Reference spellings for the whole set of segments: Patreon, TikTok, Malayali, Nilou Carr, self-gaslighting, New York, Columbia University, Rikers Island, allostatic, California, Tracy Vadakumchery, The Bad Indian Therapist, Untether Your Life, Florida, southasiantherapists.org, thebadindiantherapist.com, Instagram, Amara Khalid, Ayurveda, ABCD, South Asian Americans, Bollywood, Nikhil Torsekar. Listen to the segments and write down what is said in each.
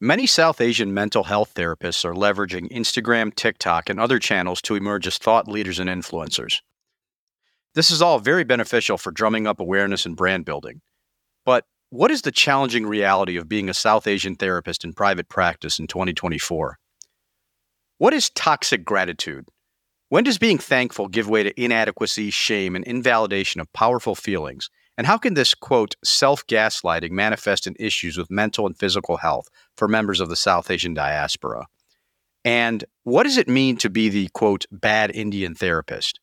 Many South Asian mental health therapists are leveraging Instagram, TikTok, and other channels to emerge as thought leaders and influencers. This is all very beneficial for drumming up awareness and brand building. But what is the challenging reality of being a South Asian therapist in private practice in 2024? What is toxic gratitude? When does being thankful give way to inadequacy, shame, and invalidation of powerful feelings? And how can this, quote, self-gaslighting manifest in issues with mental and physical health for members of the South Asian diaspora? And what does it mean to be the, quote, bad Indian therapist?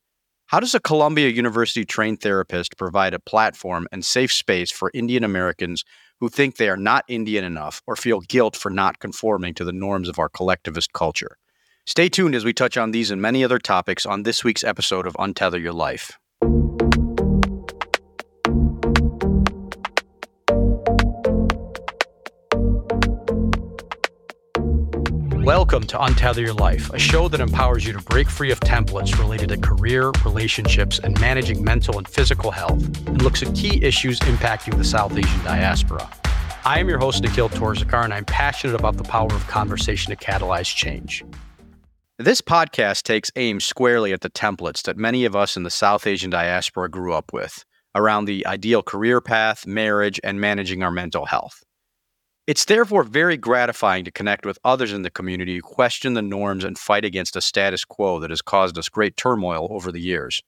How does a Columbia University trained therapist provide a platform and safe space for Indian Americans who think they are not Indian enough or feel guilt for not conforming to the norms of our collectivist culture? Stay tuned as we touch on these and many other topics on this week's episode of Untether Your Life. Welcome to Untether Your Life, a show that empowers you to break free of templates related to career, relationships, and managing mental and physical health, and looks at key issues impacting the South Asian diaspora. I am your host, Nikhil Torsekar, and I'm passionate about the power of conversation to catalyze change. This podcast takes aim squarely at the templates that many of us in the South Asian diaspora grew up with, around the ideal career path, marriage, and managing our mental health. It's therefore very gratifying to connect with others in the community who question the norms and fight against a status quo that has caused us great turmoil over the years.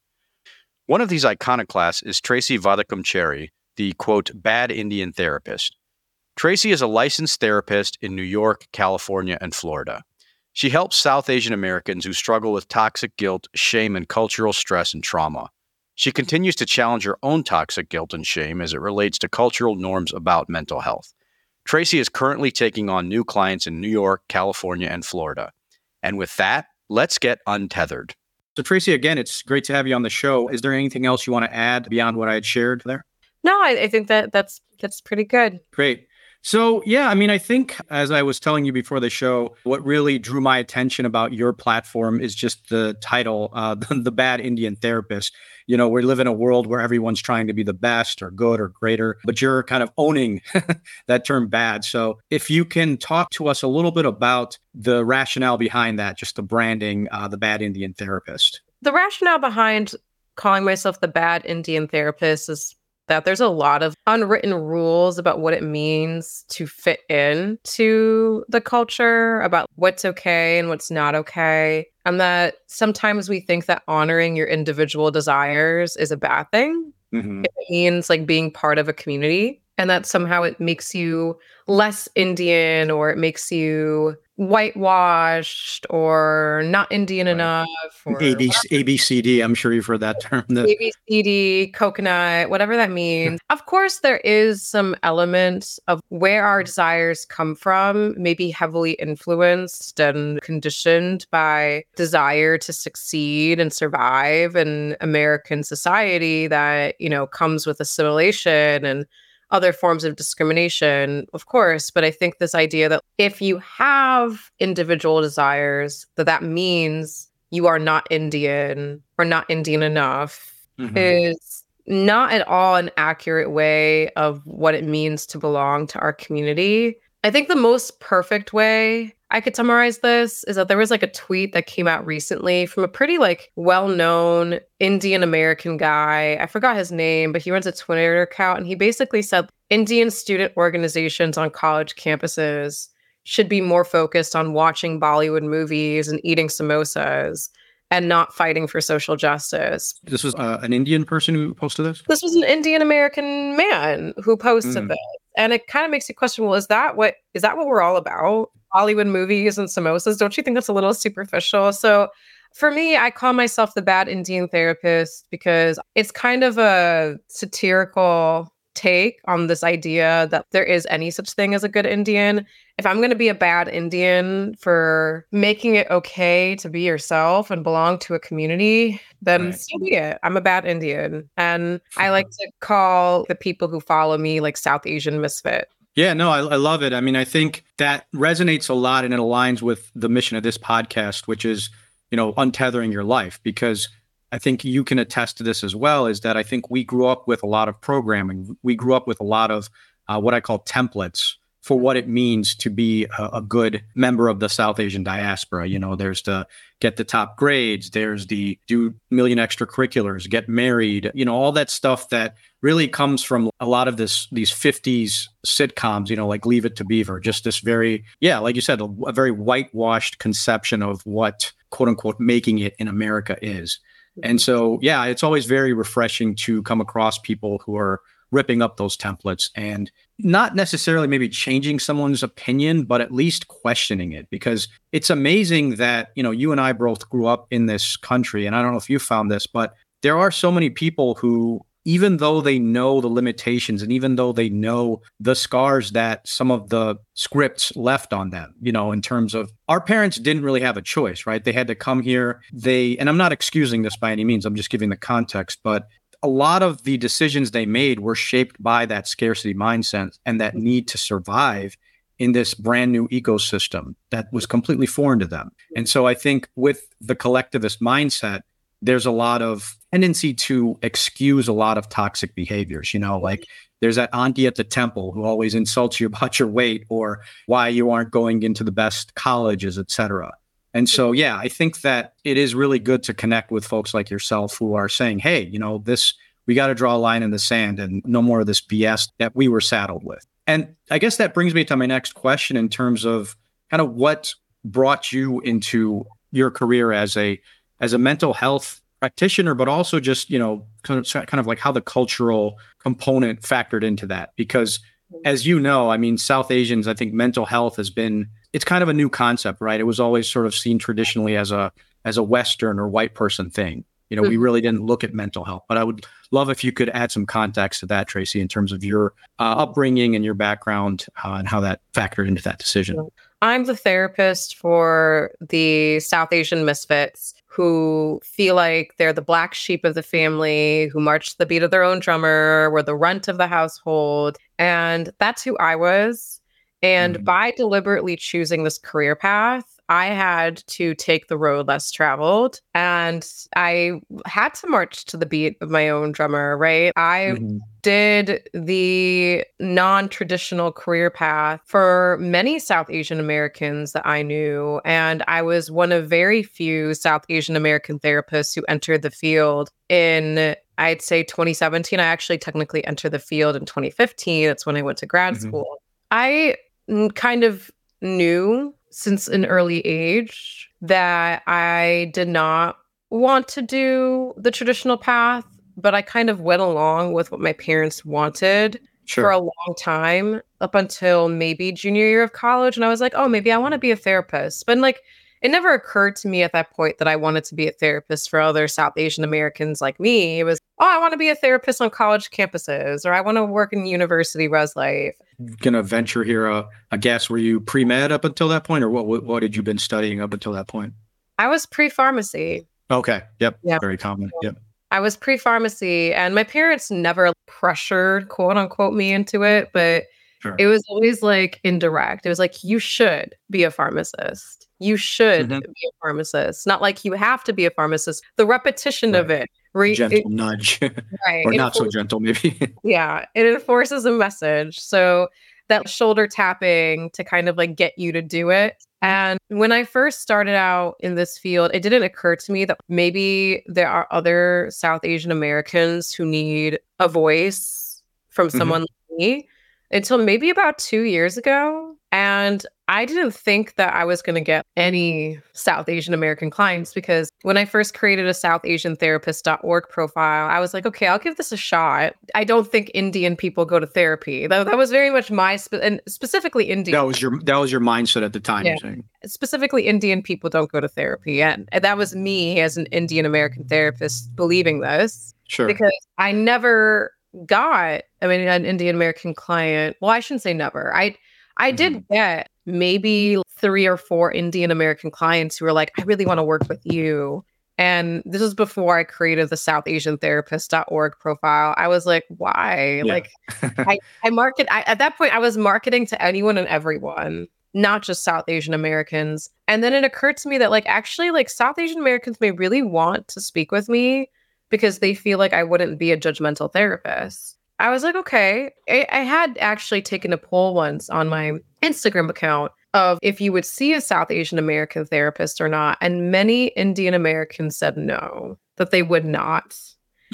One of these iconoclasts is Tracy Vadakumchery, the, quote, bad Indian therapist. Tracy is a licensed therapist in New York, California, and Florida. She helps South Asian Americans who struggle with toxic guilt, shame, and cultural stress and trauma. She continues to challenge her own toxic guilt and shame as it relates to cultural norms about mental health. Tracy is currently taking on new clients in New York, California, and Florida. And with that, let's get untethered. So Tracy, again, it's great to have you on the show. Is there anything else you want to add beyond what I had shared there? No, I think that's pretty good. Great. So, yeah, I mean, I think as I was telling you before the show, what really drew my attention about your platform is just the title, The Bad Indian Therapist. You know, we live in a world where everyone's trying to be the best or good or greater, but you're kind of owning that term bad. So if you can talk to us a little bit about the rationale behind that, just the branding, The Bad Indian Therapist. The rationale behind calling myself The Bad Indian Therapist is that there's a lot of unwritten rules about what it means to fit in to the culture, about what's okay and what's not okay. And that sometimes we think that honoring your individual desires is a bad thing. Mm-hmm. It means like being part of a community, and that somehow it makes you less Indian, or it makes you whitewashed, or not Indian enough. Or ABCD, I'm sure you've heard that term. ABCD, coconut, whatever that means. Of course, there is some element of where our desires come from, maybe heavily influenced and conditioned by desire to succeed and survive in American society that, you know, comes with assimilation and other forms of discrimination, of course. But I think this idea that if you have individual desires, that means you are not Indian or not Indian enough, mm-hmm. is not at all an accurate way of what it means to belong to our community. I think the most perfect way I could summarize this is that there was like a tweet that came out recently from a pretty like well-known Indian American guy. I forgot his name, but he runs a Twitter account, and he basically said Indian student organizations on college campuses should be more focused on watching Bollywood movies and eating samosas and not fighting for social justice. This was an Indian person who posted this? This was an Indian American man who posted this. And it kind of makes you question, well, is that what we're all about? Bollywood movies and samosas? Don't you think that's a little superficial? So for me, I call myself the bad Indian therapist because it's kind of a satirical take on this idea that there is any such thing as a good Indian. If I'm going to be a bad Indian for making it okay to be yourself and belong to a community, then so be it. I'm a bad Indian. And I like to call the people who follow me like South Asian misfit. Yeah, no, I love it. I mean, I think that resonates a lot, and it aligns with the mission of this podcast, which is, you know, untethering your life, because I think you can attest to this as well, is that I think we grew up with a lot of programming. We grew up with a lot of what I call templates for what it means to be a good member of the South Asian diaspora. You know, there's the get the top grades, there's the do million extracurriculars, get married, you know, all that stuff that really comes from a lot of these 50s sitcoms, you know, like Leave It to Beaver, just this very, yeah, like you said, a very whitewashed conception of what, quote unquote, making it in America is. And so, yeah, it's always very refreshing to come across people who are ripping up those templates and not necessarily maybe changing someone's opinion, but at least questioning it, because it's amazing that, you know, you and I both grew up in this country. And I don't know if you found this, but there are so many people who, even though they know the limitations and even though they know the scars that some of the scripts left on them, you know, in terms of our parents didn't really have a choice, right? They had to come here. And I'm not excusing this by any means, I'm just giving the context, but a lot of the decisions they made were shaped by that scarcity mindset and that need to survive in this brand new ecosystem that was completely foreign to them. And so I think with the collectivist mindset, there's a lot of tendency to excuse a lot of toxic behaviors. You know, like there's that auntie at the temple who always insults you about your weight or why you aren't going into the best colleges, et cetera. And so, yeah, I think that it is really good to connect with folks like yourself who are saying, hey, you know, this, we got to draw a line in the sand and no more of this BS that we were saddled with. And I guess that brings me to my next question in terms of kind of what brought you into your career as a mental health practitioner, but also just, you know, kind of like how the cultural component factored into that. Because as you know, I mean, South Asians, I think mental health has been, it's kind of a new concept, right? It was always sort of seen traditionally as a Western or white person thing. You know, we really didn't look at mental health, but I would love if you could add some context to that, Tracy, in terms of your upbringing and your background and how that factored into that decision. I'm the therapist for the South Asian misfits who feel like they're the black sheep of the family, who march to the beat of their own drummer, were the runt of the household. And that's who I was. And by deliberately choosing this career path, I had to take the road less traveled, and I had to march to the beat of my own drummer, right? I did the non-traditional career path for many South Asian Americans that I knew, and I was one of very few South Asian American therapists who entered the field in, I'd say, 2017. I actually technically entered the field in 2015. That's when I went to grad school. I kind of knew since an early age that I did not want to do the traditional path, but I kind of went along with what my parents wanted for a long time up until maybe junior year of college. And I was like, oh, maybe I want to be a therapist. But like, it never occurred to me at that point that I wanted to be a therapist for other South Asian Americans like me. It was, oh, I want to be a therapist on college campuses, or I want to work in university res life. Gonna venture here, I guess, were you pre-med up until that point, or what had you been studying up until that point? I was pre-pharmacy. Okay. Yep. Very common. Yep. I was pre-pharmacy, and my parents never pressured, quote unquote, me into it, but it was always like indirect. It was like, you should be a pharmacist. You should be a pharmacist. Not like you have to be a pharmacist. The repetition of it. Gentle nudge. Or it not so gentle, maybe. Yeah. It enforces a message. So that shoulder tapping to kind of like get you to do it. And when I first started out in this field, it didn't occur to me that maybe there are other South Asian Americans who need a voice from someone like me until maybe about 2 years ago. And I didn't think that I was going to get any South Asian American clients, because when I first created a southasiantherapists.org profile, I was like, okay, I'll give this a shot. I don't think Indian people go to therapy. That was very much my, and specifically Indian. That was your mindset at the time, you're saying. Specifically Indian people don't go to therapy. And that was me as an Indian American therapist believing this. Sure. Because I never got, an Indian American client. Well, I shouldn't say never. I did get maybe 3 or 4 Indian American clients who were like, I really want to work with you. And this was before I created the southasiantherapists.org profile. I was like, why? Yeah. Like I at that point I was marketing to anyone and everyone, not just South Asian Americans. And then it occurred to me that actually South Asian Americans may really want to speak with me because they feel like I wouldn't be a judgmental therapist. I was like, okay. I had actually taken a poll once on my Instagram account of if you would see a South Asian American therapist or not. And many Indian Americans said no, that they would not.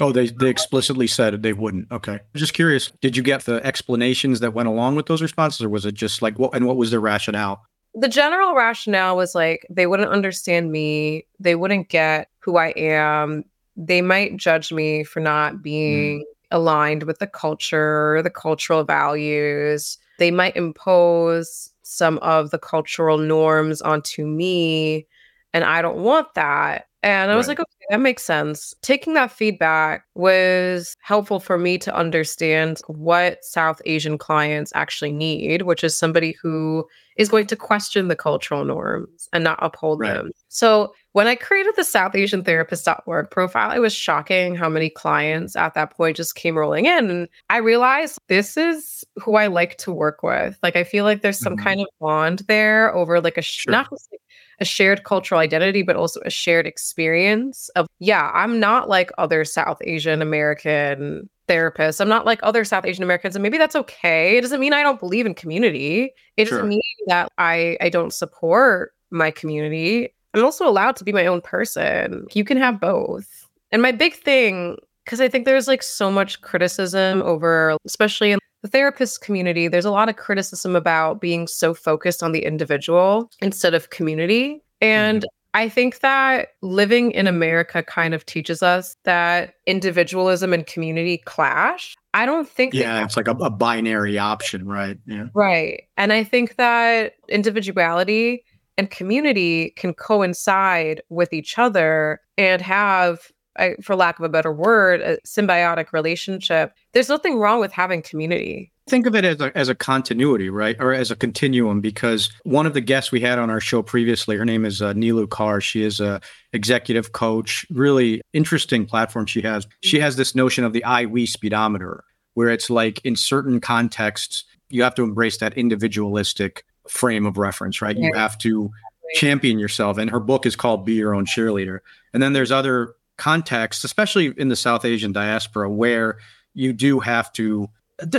Oh, they explicitly said they wouldn't. Okay. Just curious, did you get the explanations that went along with those responses, or was it just like, what was their rationale? The general rationale was like, they wouldn't understand me. They wouldn't get who I am. They might judge me for not being aligned with the culture, the cultural values. They might impose some of the cultural norms onto me, and I don't want that. And I was like, okay, that makes sense. Taking that feedback was helpful for me to understand what South Asian clients actually need, which is somebody who is going to question the cultural norms and not uphold them. So when I created the southasiantherapists.org profile, it was shocking how many clients at that point just came rolling in. And I realized this is who I like to work with. Like, I feel like there's some kind of bond there over like not just like a shared cultural identity, but also a shared experience of, I'm not like other South Asian American therapists. I'm not like other South Asian Americans. And maybe that's okay. It doesn't mean I don't believe in community. It doesn't mean that I don't support my community. I'm also allowed to be my own person. You can have both. And my big thing, because I think there's like so much criticism over, especially in the therapist community, there's a lot of criticism about being so focused on the individual instead of community. And I think that living in America kind of teaches us that individualism and community clash. I don't think it's like a binary option, right? Yeah. Right. And I think that individuality and community can coincide with each other and have, for lack of a better word, a symbiotic relationship. There's nothing wrong with having community. Think of it as a continuity, right? Or as a continuum, because one of the guests we had on our show previously, her name is Nilou Carr. She is an executive coach, really interesting platform she has. She has this notion of the I-we speedometer, where it's like in certain contexts, you have to embrace that individualistic frame of reference, right? You have to champion yourself. And her book is called Be Your Own Cheerleader. And then there's other contexts, especially in the South Asian diaspora, where you do have to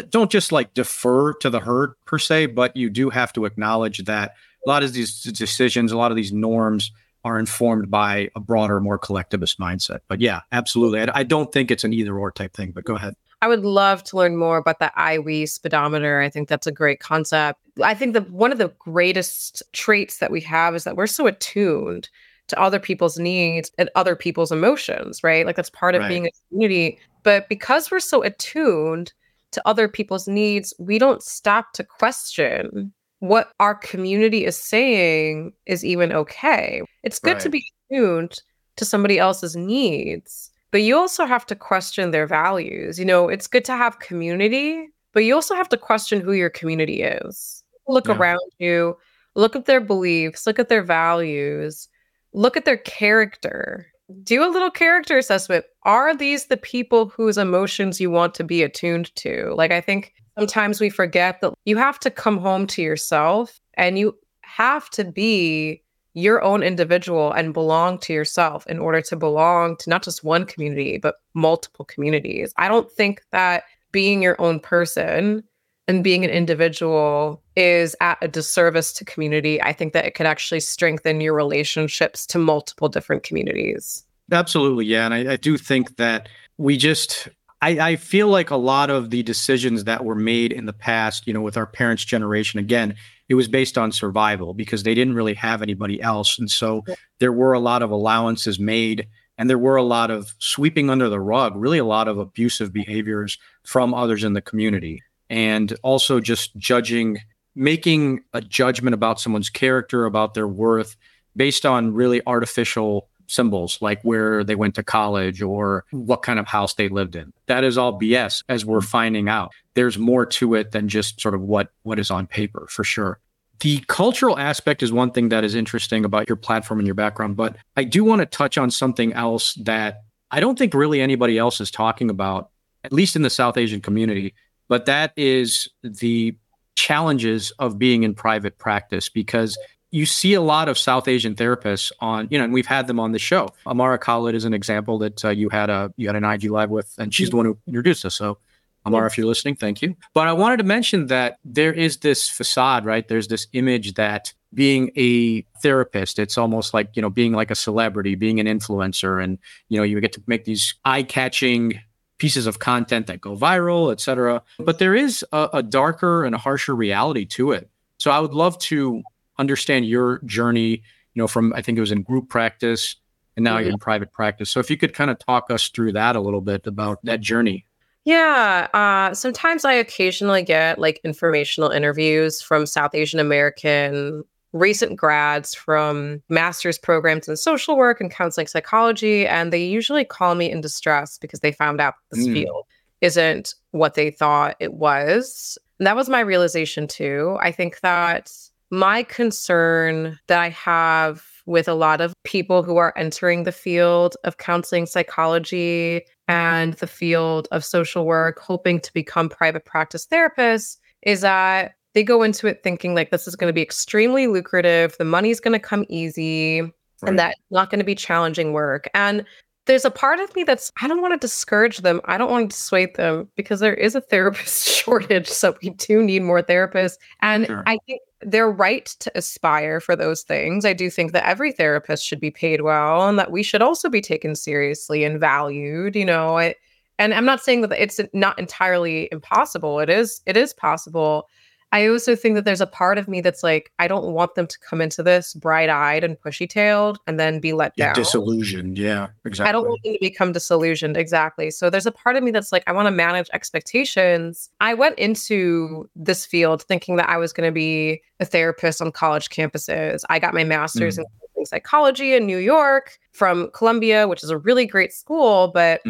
don't just like defer to the herd per se, but you do have to acknowledge that a lot of these decisions, a lot of these norms are informed by a broader, more collectivist mindset. But yeah, absolutely. I don't think it's an either or type thing, but go ahead. I would love to learn more about the I-we speedometer. I think that's a great concept. I think that one of the greatest traits that we have is that we're so attuned to other people's needs and other people's emotions, right? Like that's part of being a community. But because we're so attuned to other people's needs, we don't stop to question what our community is saying is even okay. It's good to be attuned to somebody else's needs, but you also have to question their values. You know, it's good to have community, but you also have to question who your community is. Look around you, look at their beliefs, look at their values, look at their character. Do a little character assessment. Are these the people whose emotions you want to be attuned to? Like, I think sometimes we forget that you have to come home to yourself and you have to be your own individual and belong to yourself in order to belong to not just one community, but multiple communities. I don't think that being your own person and being an individual is at a disservice to community. I think that it could actually strengthen your relationships to multiple different communities. Absolutely, yeah. And I do think that we just, I feel like a lot of the decisions that were made in the past, you know, with our parents' generation, again, it was based on survival because they didn't really have anybody else. And so there were a lot of allowances made, and there were a lot of sweeping under the rug, really a lot of abusive behaviors from others in the community. And also just judging, making a judgment about someone's character, about their worth, based on really artificial symbols, like where they went to college or what kind of house they lived in. That is all BS, as we're finding out. There's more to it than just sort of what is on paper, for sure. The cultural aspect is one thing that is interesting about your platform and your background, but I do want to touch on something else that I don't think really anybody else is talking about, at least in the South Asian community. But that is the challenges of being in private practice, because you see a lot of South Asian therapists on, you know, and we've had them on the show. Amara Khalid is an example that you had an IG live with, and she's the one who introduced us. So Amara, if you're listening, thank you. But I wanted to mention that there is this facade, right? There's this image that being a therapist, it's almost like, you know, being like a celebrity, being an influencer, and, you know, you get to make these eye-catching pieces of content that go viral, et cetera. But there is a darker and a harsher reality to it. So I would love to understand your journey, you know, from, I think it was in group practice, and now you're in private practice. So if you could kind of talk us through that a little bit about that journey. Yeah. Sometimes I occasionally get like informational interviews from South Asian American recent grads from master's programs in social work and counseling psychology. And they usually call me in distress because they found out this field isn't what they thought it was. And that was my realization too. I think that my concern that I have with a lot of people who are entering the field of counseling psychology and the field of social work, hoping to become private practice therapists, is that they go into it thinking like, this is going to be extremely lucrative, the money's going to come easy, and that's not going to be challenging work. And there's a part of me that's, I don't want to discourage them. I don't want to dissuade them because there is a therapist shortage. So we do need more therapists. And I think they're right to aspire for those things. I do think that every therapist should be paid well and that we should also be taken seriously and valued, you know. And I'm not saying that it's not entirely impossible. It is possible. I also think that there's a part of me that's like, I don't want them to come into this bright-eyed and pushy-tailed and then be let down. Disillusioned. Yeah, exactly. I don't want them to become disillusioned. Exactly. So there's a part of me that's like, I want to manage expectations. I went into this field thinking that I was going to be a therapist on college campuses. I got my master's in psychology in New York from Columbia, which is a really great school, but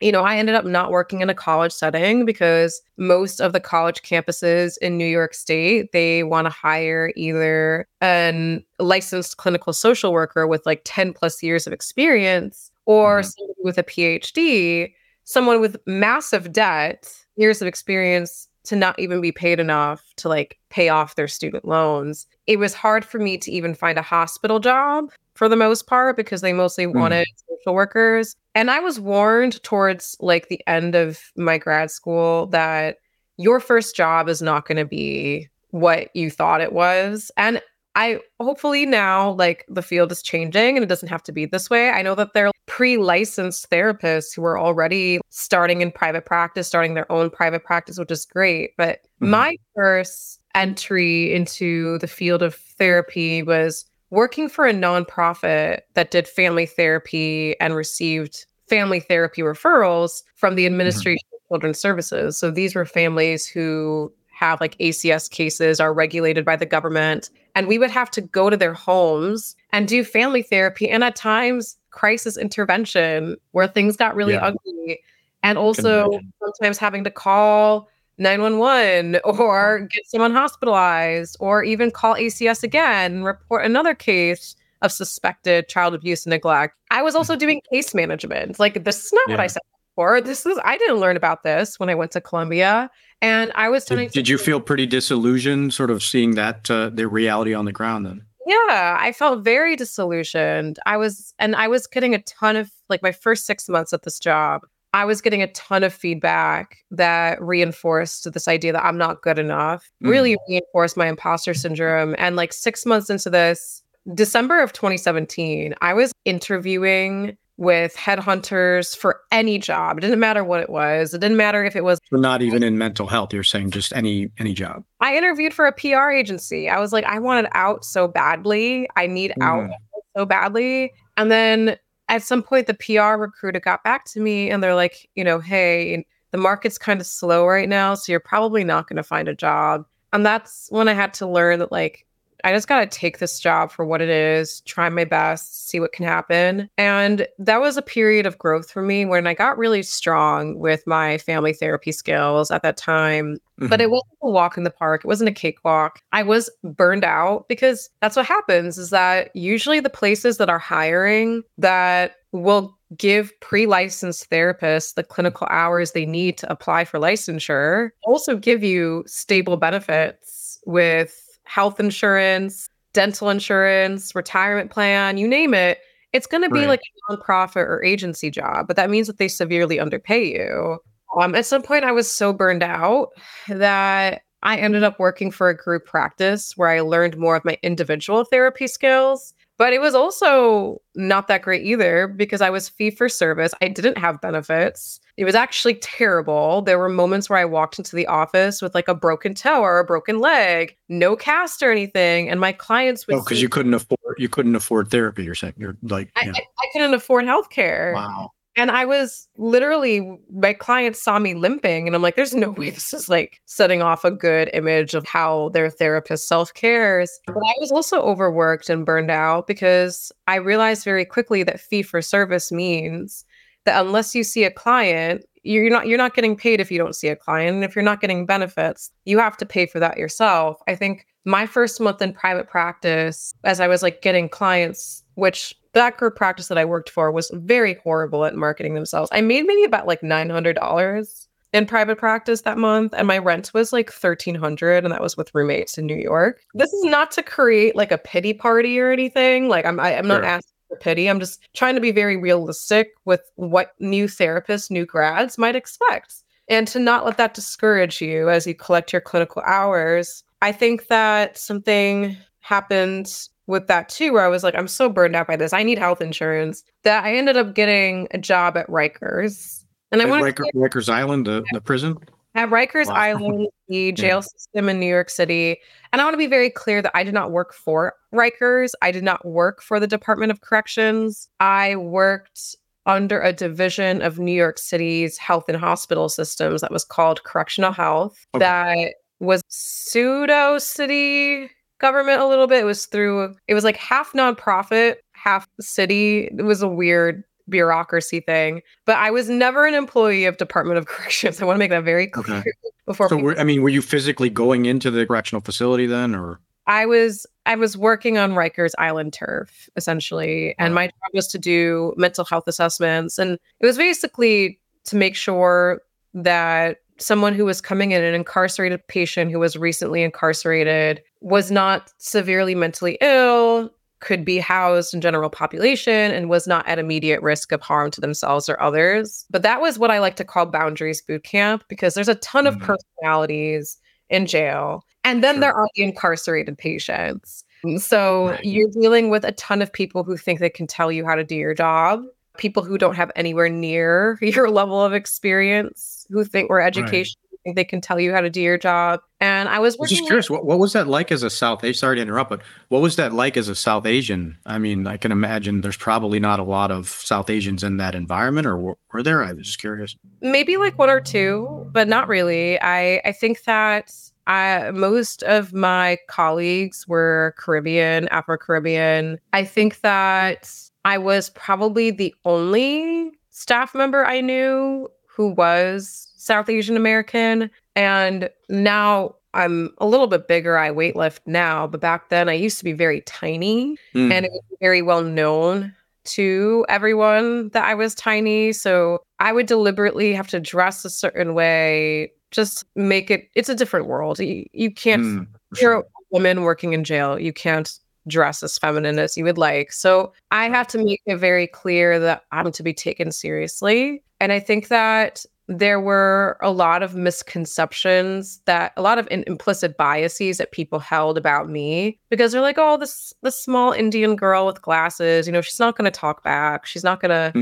you know, I ended up not working in a college setting because most of the college campuses in New York State, they want to hire either a licensed clinical social worker with like 10 plus years of experience or somebody with a PhD, someone with massive debt, years of experience to not even be paid enough to like pay off their student loans. It was hard for me to even find a hospital job for the most part because they mostly wanted social workers. And I was warned towards like the end of my grad school that your first job is not going to be what you thought it was. And I hopefully now like the field is changing and it doesn't have to be this way. I know that there are pre-licensed therapists who are already starting in private practice, starting their own private practice, which is great. But my first entry into the field of therapy was working for a nonprofit that did family therapy and received family therapy referrals from the Administration of Children's Services. So these were families who have like ACS cases, are regulated by the government. And we would have to go to their homes and do family therapy and at times crisis intervention where things got really ugly. And also sometimes having to call 911 or get someone hospitalized or even call ACS again and report another case of suspected child abuse and neglect. I was also doing case management. Like, this is not what I said before. I didn't learn about this when I went to Columbia. And I was telling— Did you feel pretty disillusioned sort of seeing that, the reality on the ground then? Yeah, I felt very disillusioned. I was getting a ton of, like, my first 6 months at this job, I was getting a ton of feedback that reinforced this idea that I'm not good enough, really reinforced my imposter syndrome. And like 6 months into this, December of 2017, I was interviewing with headhunters for any job. It didn't matter what it was. It didn't matter if it was— So not even in mental health, you're saying just any job. I interviewed for a PR agency. I was like, I wanted out so badly. I need out so badly. And then at some point, the PR recruiter got back to me and they're like, you know, hey, the market's kind of slow right now, so you're probably not going to find a job. And that's when I had to learn that, like, I just got to take this job for what it is, try my best, see what can happen. And that was a period of growth for me when I got really strong with my family therapy skills at that time. But it wasn't a walk in the park. It wasn't a cakewalk. I was burned out because that's what happens, is that usually the places that are hiring that will give pre-licensed therapists the clinical hours they need to apply for licensure also give you stable benefits with health insurance, dental insurance, retirement plan, you name it. It's going to be like a nonprofit or agency job, but that means that they severely underpay you. At some point, I was so burned out that I ended up working for a group practice where I learned more of my individual therapy skills. But it was also not that great either because I was fee for service. I didn't have benefits. It was actually terrible. There were moments where I walked into the office with like a broken toe or a broken leg, no cast or anything. And my clients would because you couldn't afford therapy, you're saying. You're like, I couldn't afford healthcare. Wow. And I was literally, my clients saw me limping and I'm like, there's no way this is like setting off a good image of how their therapist self-cares. But I was also overworked and burned out because I realized very quickly that fee for service means that unless you see a client, you're not getting paid if you don't see a client. And if you're not getting benefits, you have to pay for that yourself. I think my first month in private practice, as I was like getting clients, which that group practice that I worked for was very horrible at marketing themselves. I made maybe about like $900 in private practice that month. And my rent was like $1,300. And that was with roommates in New York. This is not to create like a pity party or anything. Like I'm not asking for pity. I'm just trying to be very realistic with what new therapists, new grads might expect. And to not let that discourage you as you collect your clinical hours. I think that something happened with that too, where I was like, I'm so burned out by this. I need health insurance, that I ended up getting a job at Rikers. And Rikers Island, the prison? At Rikers Island, the jail system in New York City. And I want to be very clear that I did not work for Rikers. I did not work for the Department of Corrections. I worked under a division of New York City's health and hospital systems that was called Correctional Health. Okay. That was pseudo city government a little bit. It was like half nonprofit, half city. It was a weird bureaucracy thing. But I was never an employee of Department of Corrections. I want to make that very clear. Okay. Were you physically going into the correctional facility then, or? I was working on Rikers Island turf essentially, and my job was to do mental health assessments, and it was basically to make sure that someone who was coming in, an incarcerated patient who was recently incarcerated, was not severely mentally ill, could be housed in general population, and was not at immediate risk of harm to themselves or others. But that was what I like to call boundaries boot camp, because there's a ton of personalities in jail. And then there are the incarcerated patients. So you're dealing with a ton of people who think they can tell you how to do your job. People who don't have anywhere near your level of experience, who think we're education, think they can tell you how to do your job. And I was just curious, what was that like as a South Asian? Sorry to interrupt, but what was that like as a South Asian? I mean, I can imagine there's probably not a lot of South Asians in that environment, or were there? I was just curious. Maybe like one or two, but not really. I think that most of my colleagues were Caribbean, Afro-Caribbean. I think that I was probably the only staff member I knew who was South Asian American. And now I'm a little bit bigger. I weight lift now, but back then I used to be very tiny, and it was very well known to everyone that I was tiny. So I would deliberately have to dress a certain way, just make it, it's a different world. You can't, you're a woman working in jail. You can't dress as feminine as you would like. So I have to make it very clear that I'm to be taken seriously. And I think that there were a lot of misconceptions, that a lot of implicit biases that people held about me, because they're like, oh, this small Indian girl with glasses, you know, she's not going to talk back. She's not going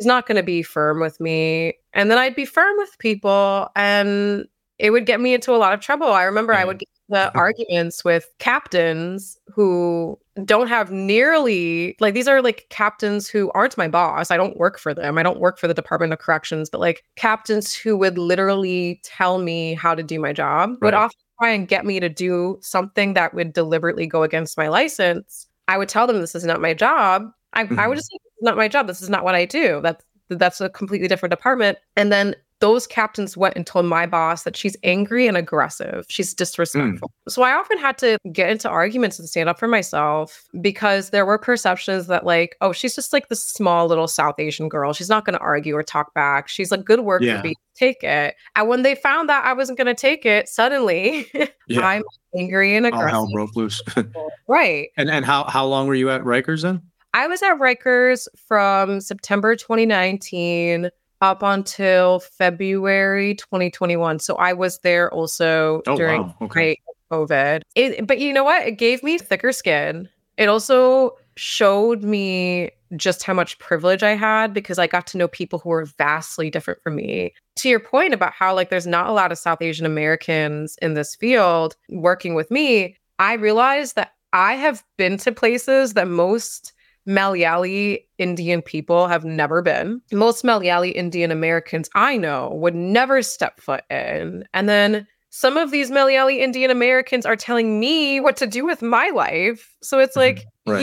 to be firm with me. And then I'd be firm with people and it would get me into a lot of trouble. I remember I would get the arguments with captains who don't have nearly, like, these are like captains who aren't my boss. I don't work for them. I don't work for the Department of Corrections, but like captains who would literally tell me how to do my job, would often try and get me to do something that would deliberately go against my license. I would tell them this is not my job. I would just say, it's not my job. This is not what I do. That's a completely different department. And then those captains went and told my boss that she's angry and aggressive. She's disrespectful. So I often had to get into arguments and stand up for myself, because there were perceptions that like, oh, she's just like this small little South Asian girl. She's not going to argue or talk back. She's like good work for me. Take it. And when they found that I wasn't going to take it, suddenly I'm angry and aggressive. All hell broke loose. Right. And how long were you at Rikers then? I was at Rikers from September 2019 up until February 2021. So I was there also during COVID. But you know what? It gave me thicker skin. It also showed me just how much privilege I had because I got to know people who were vastly different from me. To your point about how like there's not a lot of South Asian Americans in this field working with me, I realized that I have been to places that most Malayali Indian people have never been. Most Malayali Indian Americans I know would never step foot in. And then some of these Malayali Indian Americans are telling me what to do with my life. So it's like, right.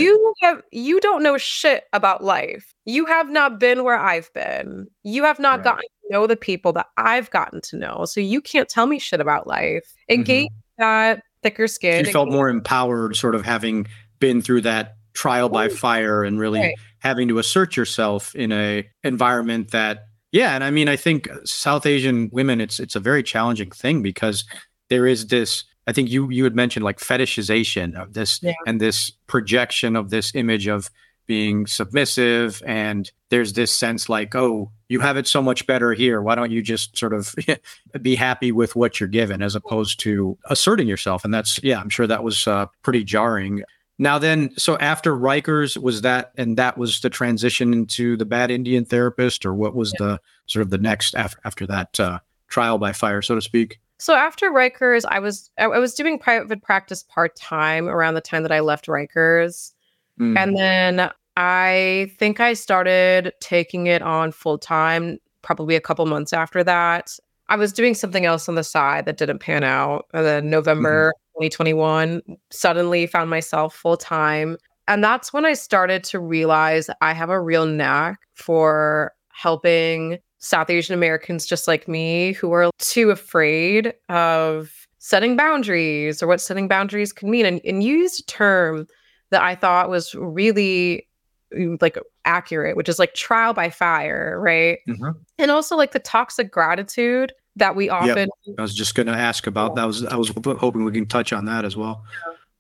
You don't know shit about life. You have not been where I've been. You have not gotten to know the people that I've gotten to know. So you can't tell me shit about life. It gave that thicker skin. You felt more empowered sort of having been through that trial by fire and really having to assert yourself in a environment that and I mean, I think South Asian women, it's a very challenging thing because there is this, I think you had mentioned like fetishization of this and this projection of this image of being submissive. And there's this sense like, oh, you have it so much better here. Why don't you just sort of be happy with what you're given as opposed to asserting yourself? And that's, I'm sure that was pretty jarring. Now then, so after Rikers was that, and that was the transition into the Bad Indian Therapist, or what was the sort of the next after that trial by fire, so to speak? So after Rikers, I was doing private practice part-time around the time that I left Rikers. And then I think I started taking it on full-time probably a couple months after that. I was doing something else on the side that didn't pan out. And then November 2021, suddenly found myself full time. And that's when I started to realize I have a real knack for helping South Asian Americans just like me who are too afraid of setting boundaries or what setting boundaries can mean. And you used a term that I thought was really like accurate, which is like trial by fire, right? And also like the toxic gratitude that we often... I was just going to ask about that. I was hoping we can touch on that as well.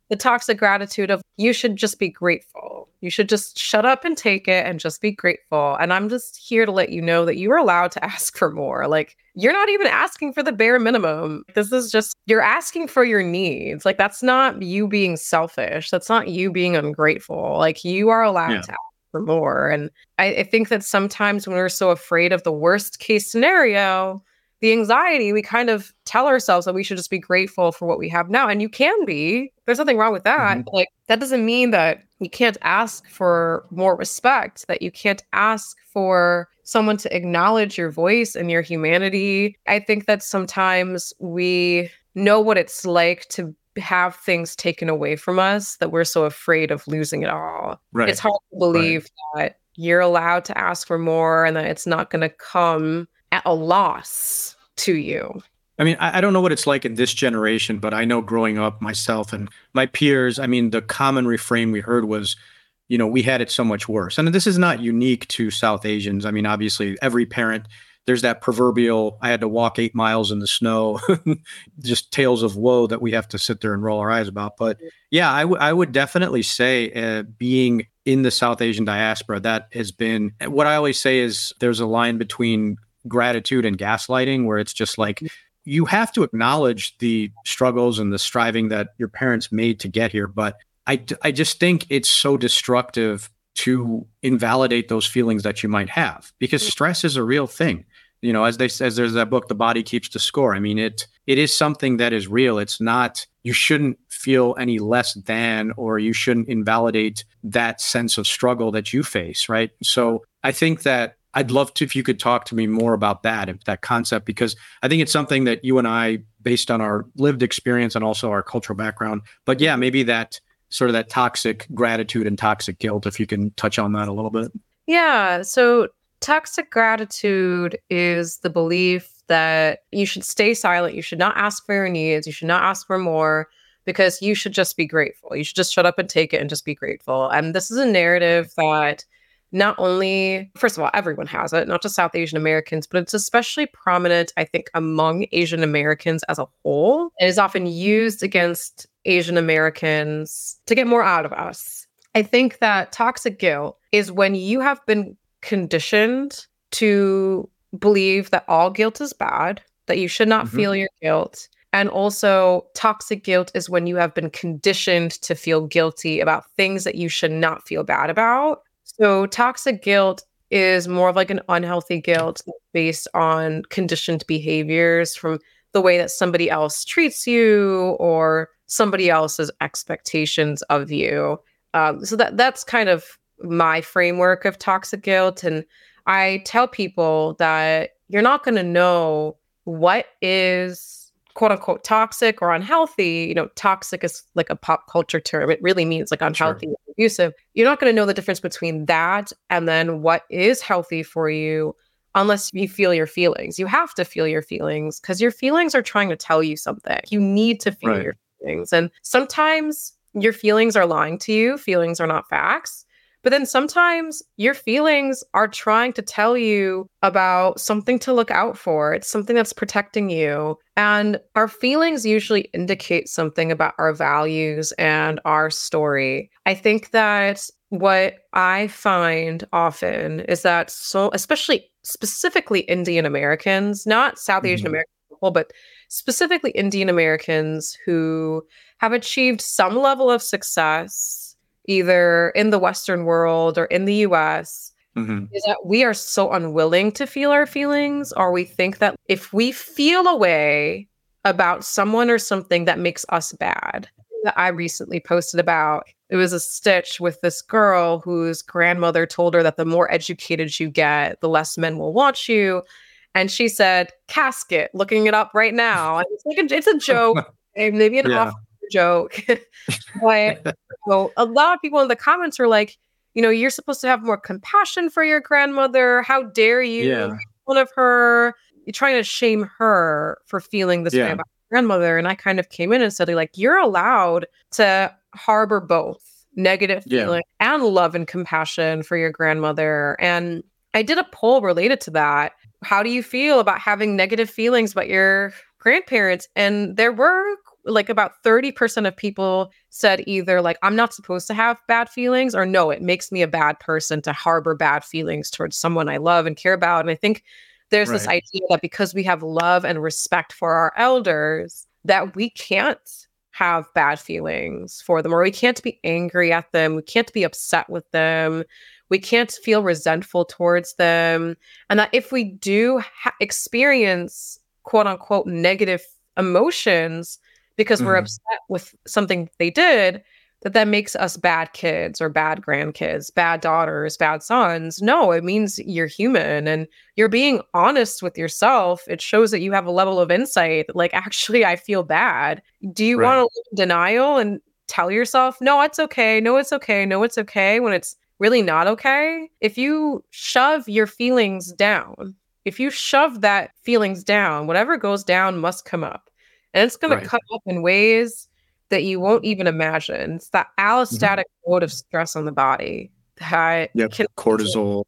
The toxic gratitude of you should just be grateful. You should just shut up and take it and just be grateful. And I'm just here to let you know that you are allowed to ask for more. Like, you're not even asking for the bare minimum. This is just, you're asking for your needs. Like, that's not you being selfish. That's not you being ungrateful. Like, you are allowed to ask for more. And I think that sometimes when we're so afraid of the worst case scenario, the anxiety, we kind of tell ourselves that we should just be grateful for what we have now. And you can be. There's nothing wrong with that. Like, that doesn't mean that you can't ask for more respect, that you can't ask for someone to acknowledge your voice and your humanity. I think that sometimes we know what it's like to have things taken away from us that we're so afraid of losing it all. It's hard to believe that you're allowed to ask for more and that it's not going to come at a loss to you. I mean, I don't know what it's like in this generation, but I know growing up myself and my peers, I mean, the common refrain we heard was, you know, we had it so much worse. And this is not unique to South Asians. I mean, obviously, every parent, there's that proverbial, I had to walk 8 miles in the snow, just tales of woe that we have to sit there and roll our eyes about. But yeah, I would definitely say being in the South Asian diaspora, that has been, what I always say is there's a line between gratitude and gaslighting, where it's just like, you have to acknowledge the struggles and the striving that your parents made to get here. But I just think it's so destructive to invalidate those feelings that you might have, because stress is a real thing. You know, as there's that book, The Body Keeps the Score. I mean, it is something that is real. It's not, you shouldn't feel any less than, or you shouldn't invalidate that sense of struggle that you face, right? So I think that I'd love to, if you could talk to me more about that concept, because I think it's something that you and I, based on our lived experience and also our cultural background, but yeah, maybe that sort of that toxic gratitude and toxic guilt, if you can touch on that a little bit. Yeah. So toxic gratitude is the belief that you should stay silent. You should not ask for your needs. You should not ask for more because you should just be grateful. You should just shut up and take it and just be grateful. And this is a narrative that not only, first of all, everyone has it, not just South Asian Americans, but it's especially prominent, I think, among Asian Americans as a whole. It is often used against Asian Americans to get more out of us. I think that toxic guilt is when you have been conditioned to believe that all guilt is bad, that you should not feel your guilt. And also, toxic guilt is when you have been conditioned to feel guilty about things that you should not feel bad about. So toxic guilt is more of like an unhealthy guilt based on conditioned behaviors from the way that somebody else treats you or somebody else's expectations of you. So that's kind of my framework of toxic guilt. And I tell people that you're not going to know what is quote unquote toxic or unhealthy. You know, toxic is like a pop culture term. It really means like unhealthy, sure, abusive. You're not going to know the difference between that and then what is healthy for you unless you feel your feelings. You have to feel your feelings because your feelings are trying to tell you something. You need to feel your feelings. And sometimes your feelings are lying to you. Feelings are not facts. But then sometimes your feelings are trying to tell you about something to look out for. It's something that's protecting you. And our feelings usually indicate something about our values and our story. I think that what I find often is that specifically Indian Americans, not South Asian Americans, but specifically Indian Americans who have achieved some level of success, either in the Western world or in the US, is that we are so unwilling to feel our feelings, or we think that if we feel a way about someone or something, that makes us bad. That I recently posted about, it was a stitch with this girl whose grandmother told her that the more educated you get, the less men will want you. And she said, casket, looking it up right now. And it's like it's a joke, maybe an off joke. But so a lot of people in the comments were like, you know, you're supposed to have more compassion for your grandmother. How dare you? One of her, you're trying to shame her for feeling this way about her grandmother. And I kind of came in and said, like, you're allowed to harbor both negative feeling and love and compassion for your grandmother. And I did a poll related to that. How do you feel about having negative feelings about your grandparents? And there were like about 30% of people said either like, I'm not supposed to have bad feelings, or no, it makes me a bad person to harbor bad feelings towards someone I love and care about. And I think there's this idea that because we have love and respect for our elders, that we can't have bad feelings for them, or we can't be angry at them. We can't be upset with them. We can't feel resentful towards them. And that if we do experience quote unquote negative emotions, because we're upset with something they did, that makes us bad kids or bad grandkids, bad daughters, bad sons. No, it means you're human and you're being honest with yourself. It shows that you have a level of insight that, like, actually, I feel bad. Do you want to live in denial and tell yourself, no, it's okay, no, it's okay, no, it's okay, when it's really not okay? If you shove your feelings down, if you shove that feelings down, whatever goes down must come up. And it's going to come up in ways that you won't even imagine. It's that allostatic load of stress on the body. Cortisol,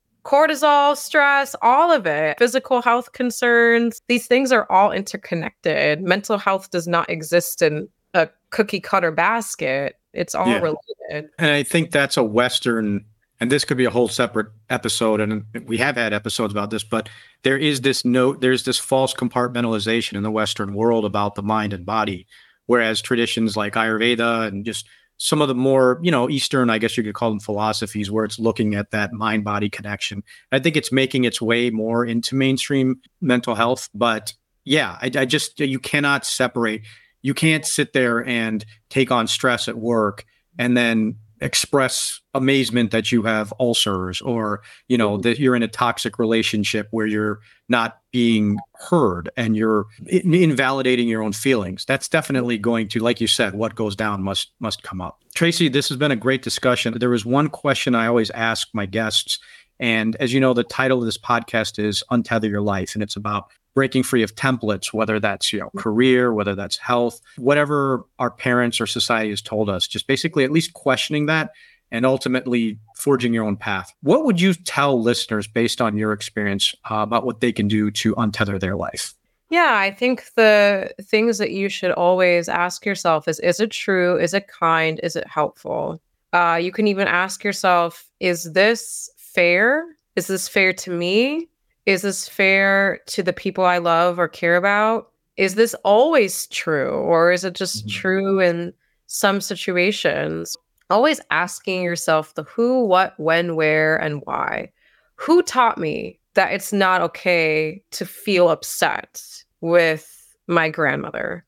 stress, all of it. Physical health concerns. These things are all interconnected. Mental health does not exist in a cookie cutter basket. It's all related. And I think that's a Western, and this could be a whole separate episode, and we have had episodes about this, but there is this false compartmentalization in the Western world about the mind and body, whereas traditions like Ayurveda and just some of the more, Eastern, I guess you could call them, philosophies, where it's looking at that mind-body connection. I think it's making its way more into mainstream mental health, but I just, you cannot separate. You can't sit there and take on stress at work and then express amazement that you have ulcers, or that you're in a toxic relationship where you're not being heard and you're invalidating your own feelings. That's definitely going to, like you said, what goes down must come up. Tracy, this has been a great discussion. There was one question I always ask my guests, and as you know, the title of this podcast is Untether Your Life, and it's about breaking free of templates, whether that's career, whether that's health, whatever our parents or society has told us, just basically at least questioning that and ultimately forging your own path. What would you tell listeners based on your experience about what they can do to untether their life? Yeah, I think the things that you should always ask yourself is it true? Is it kind? Is it helpful? You can even ask yourself, is this fair? Is this fair to me? Is this fair to the people I love or care about? Is this always true? Or is it just true in some situations? Always asking yourself the who, what, when, where, and why. Who taught me that it's not okay to feel upset with my grandmother?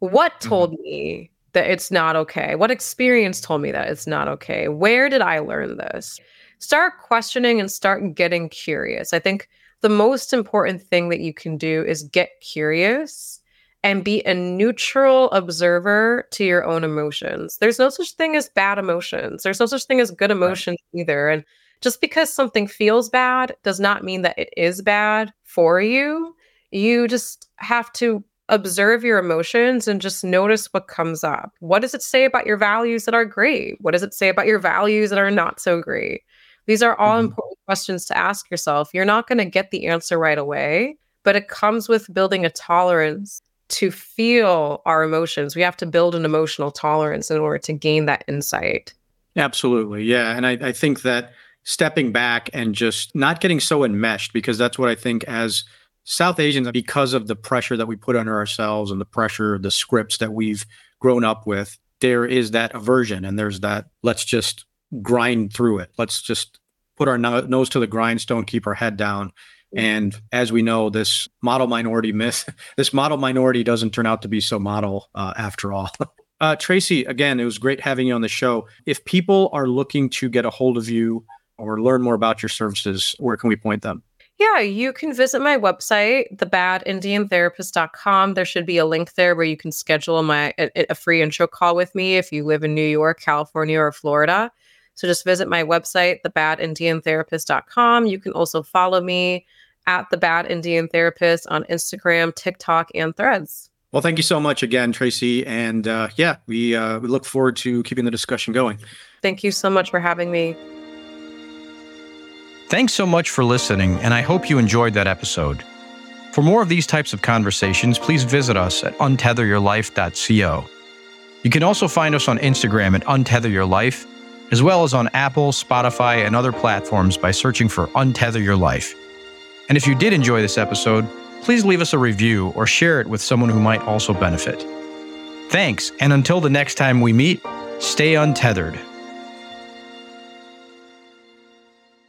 What told me that it's not okay? What experience told me that it's not okay? Where did I learn this? Start questioning and start getting curious. I think the most important thing that you can do is get curious and be a neutral observer to your own emotions. There's no such thing as bad emotions. There's no such thing as good emotions either. And just because something feels bad does not mean that it is bad for you. You just have to observe your emotions and just notice what comes up. What does it say about your values that are great? What does it say about your values that are not so great? These are all important questions to ask yourself. You're not going to get the answer right away, but it comes with building a tolerance to feel our emotions. We have to build an emotional tolerance in order to gain that insight. Absolutely. Yeah. And I think that stepping back and just not getting so enmeshed, because that's what I think as South Asians, because of the pressure that we put under ourselves and the pressure, the scripts that we've grown up with, there is that aversion and there's that, let's just grind through it. Let's just put our nose to the grindstone, keep our head down. And as we know, this model minority myth, this model minority doesn't turn out to be so model after all. Tracy, again, it was great having you on the show. If people are looking to get a hold of you or learn more about your services, where can we point them? Yeah, you can visit my website, thebadindiantherapist.com. There should be a link there where you can schedule a free intro call with me if you live in New York, California, or Florida. So just visit my website, thebadindiantherapist.com. You can also follow me at The Bad Indian Therapist on Instagram, TikTok, and Threads. Well, thank you so much again, Tracy. And we look forward to keeping the discussion going. Thank you so much for having me. Thanks so much for listening, and I hope you enjoyed that episode. For more of these types of conversations, please visit us at untetheryourlife.co. You can also find us on Instagram at untetheryourlife, as well as on Apple, Spotify, and other platforms by searching for Untether Your Life. And if you did enjoy this episode, please leave us a review or share it with someone who might also benefit. Thanks, and until the next time we meet, stay untethered.